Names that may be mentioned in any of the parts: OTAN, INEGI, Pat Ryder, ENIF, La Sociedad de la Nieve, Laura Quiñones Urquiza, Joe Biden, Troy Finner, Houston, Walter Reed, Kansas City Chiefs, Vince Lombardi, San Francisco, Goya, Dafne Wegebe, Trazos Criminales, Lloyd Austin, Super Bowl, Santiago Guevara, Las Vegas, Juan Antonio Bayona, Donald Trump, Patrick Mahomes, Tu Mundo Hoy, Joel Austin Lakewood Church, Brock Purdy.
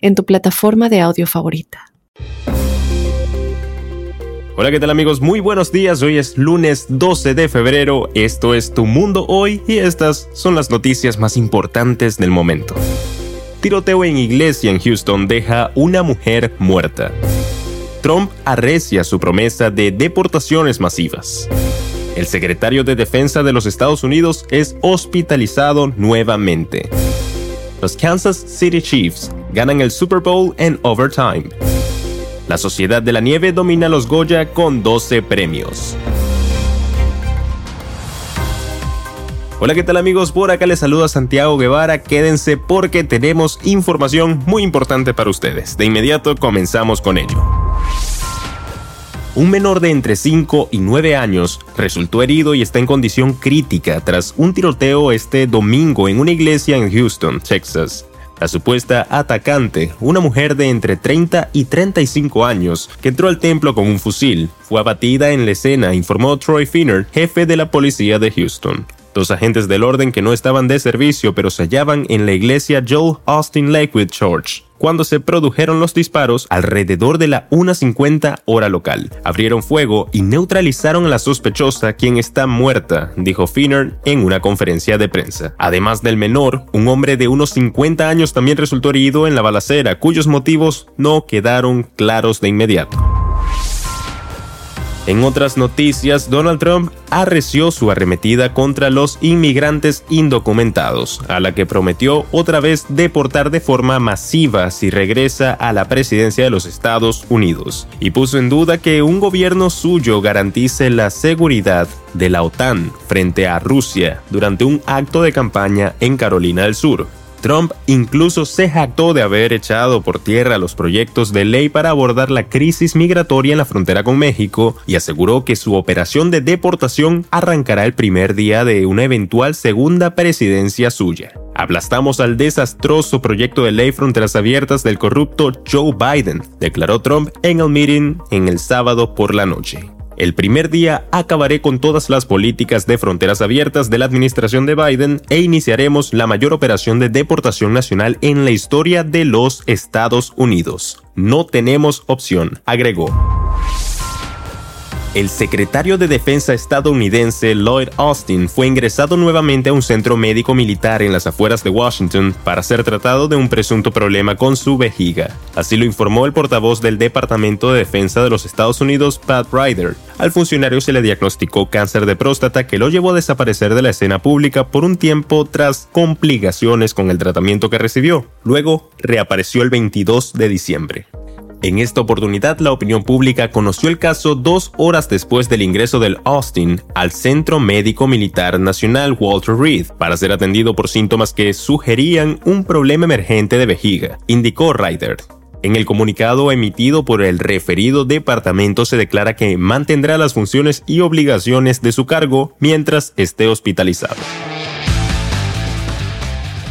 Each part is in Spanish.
en tu plataforma de audio favorita. Hola, ¿qué tal amigos? Muy buenos días. Hoy es lunes 12 de febrero. Esto es Tu Mundo Hoy y estas son las noticias más importantes del momento. Tiroteo en iglesia en Houston deja una mujer muerta. Trump arrecia su promesa de deportaciones masivas. El secretario de Defensa de los Estados Unidos es hospitalizado nuevamente. Los Kansas City Chiefs ganan el Super Bowl en overtime. La Sociedad de la Nieve domina los Goya con 12 premios. Hola, ¿qué tal amigos? Por acá les saluda Santiago Guevara. Quédense porque tenemos información muy importante para ustedes. De inmediato comenzamos con ello. Un menor de entre 5 y 9 años resultó herido y está en condición crítica tras un tiroteo este domingo en una iglesia en Houston, Texas. La supuesta atacante, una mujer de entre 30 y 35 años, que entró al templo con un fusil, fue abatida en la escena, informó Troy Finner, jefe de la policía de Houston. Dos agentes del orden que no estaban de servicio pero se hallaban en la iglesia Joel Austin Lakewood Church cuando se produjeron los disparos alrededor de la 1:50 hora local. Abrieron fuego y neutralizaron a la sospechosa, quien está muerta, dijo Finner en una conferencia de prensa. Además del menor, un hombre de unos 50 años también resultó herido en la balacera, cuyos motivos no quedaron claros de inmediato. En otras noticias, Donald Trump arreció su arremetida contra los inmigrantes indocumentados, a la que prometió otra vez deportar de forma masiva si regresa a la presidencia de los Estados Unidos, y puso en duda que un gobierno suyo garantice la seguridad de la OTAN frente a Rusia durante un acto de campaña en Carolina del Sur. Trump incluso se jactó de haber echado por tierra los proyectos de ley para abordar la crisis migratoria en la frontera con México y aseguró que su operación de deportación arrancará el primer día de una eventual segunda presidencia suya. Aplastamos al desastroso proyecto de ley Fronteras Abiertas del corrupto Joe Biden, declaró Trump en el meeting en el sábado por la noche. El primer día acabaré con todas las políticas de fronteras abiertas de la administración de Biden e iniciaremos la mayor operación de deportación nacional en la historia de los Estados Unidos. No tenemos opción, agregó. El secretario de Defensa estadounidense Lloyd Austin fue ingresado nuevamente a un centro médico militar en las afueras de Washington para ser tratado de un presunto problema con su vejiga. Así lo informó el portavoz del Departamento de Defensa de los Estados Unidos, Pat Ryder. Al funcionario se le diagnosticó cáncer de próstata que lo llevó a desaparecer de la escena pública por un tiempo tras complicaciones con el tratamiento que recibió. Luego reapareció el 22 de diciembre. En esta oportunidad, la opinión pública conoció el caso 2 horas después del ingreso del Austin al Centro Médico Militar Nacional Walter Reed para ser atendido por síntomas que sugerían un problema emergente de vejiga, indicó Ryder. En el comunicado emitido por el referido departamento se declara que mantendrá las funciones y obligaciones de su cargo mientras esté hospitalizado.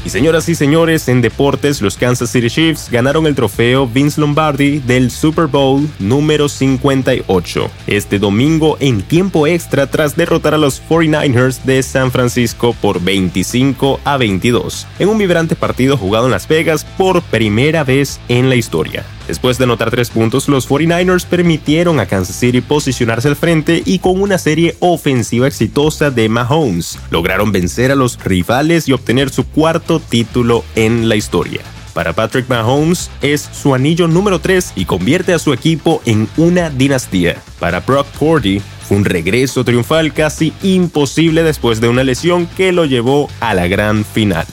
Y señoras y señores, en deportes, los Kansas City Chiefs ganaron el trofeo Vince Lombardi del Super Bowl número 58 este domingo en tiempo extra tras derrotar a los 49ers de San Francisco por 25-22 en un vibrante partido jugado en Las Vegas por primera vez en la historia. Después de anotar 3 puntos, los 49ers permitieron a Kansas City posicionarse al frente y con una serie ofensiva exitosa de Mahomes, lograron vencer a los rivales y obtener su cuarto título en la historia. Para Patrick Mahomes es su anillo número 3 y convierte a su equipo en una dinastía. Para Brock Purdy fue un regreso triunfal casi imposible después de una lesión que lo llevó a la gran final.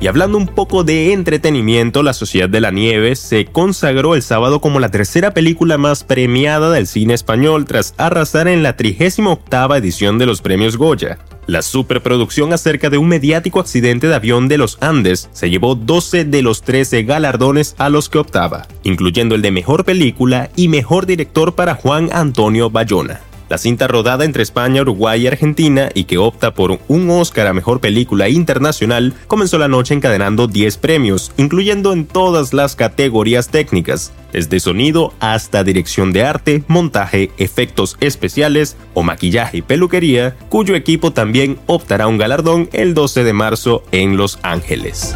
Y hablando un poco de entretenimiento, La Sociedad de la Nieve se consagró el sábado como la tercera película más premiada del cine español tras arrasar en la 38ª edición de los premios Goya. La superproducción acerca de un mediático accidente de avión de los Andes se llevó 12 de los 13 galardones a los que optaba, incluyendo el de mejor película y mejor director para Juan Antonio Bayona. La cinta rodada entre España, Uruguay y Argentina y que opta por un Oscar a Mejor Película Internacional comenzó la noche encadenando 10 premios, incluyendo en todas las categorías técnicas, desde sonido hasta dirección de arte, montaje, efectos especiales o maquillaje y peluquería, cuyo equipo también optará un galardón el 12 de marzo en Los Ángeles.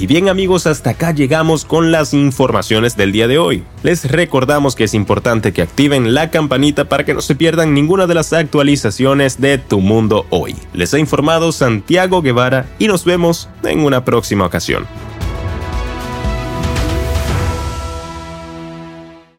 Y bien amigos, hasta acá llegamos con las informaciones del día de hoy. Les recordamos que es importante que activen la campanita para que no se pierdan ninguna de las actualizaciones de Tu Mundo Hoy. Les ha informado Santiago Guevara y nos vemos en una próxima ocasión.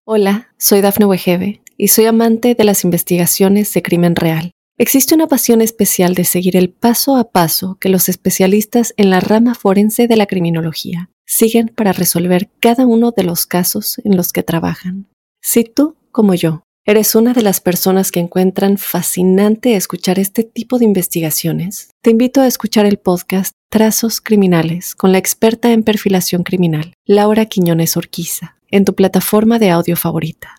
Hola, soy Dafne Wegebe y soy amante de las investigaciones de crimen real. Existe una pasión especial de seguir el paso a paso que los especialistas en la rama forense de la criminología siguen para resolver cada uno de los casos en los que trabajan. Si tú, como yo, eres una de las personas que encuentran fascinante escuchar este tipo de investigaciones, te invito a escuchar el podcast Trazos Criminales con la experta en perfilación criminal, Laura Quiñones Urquiza, en tu plataforma de audio favorita.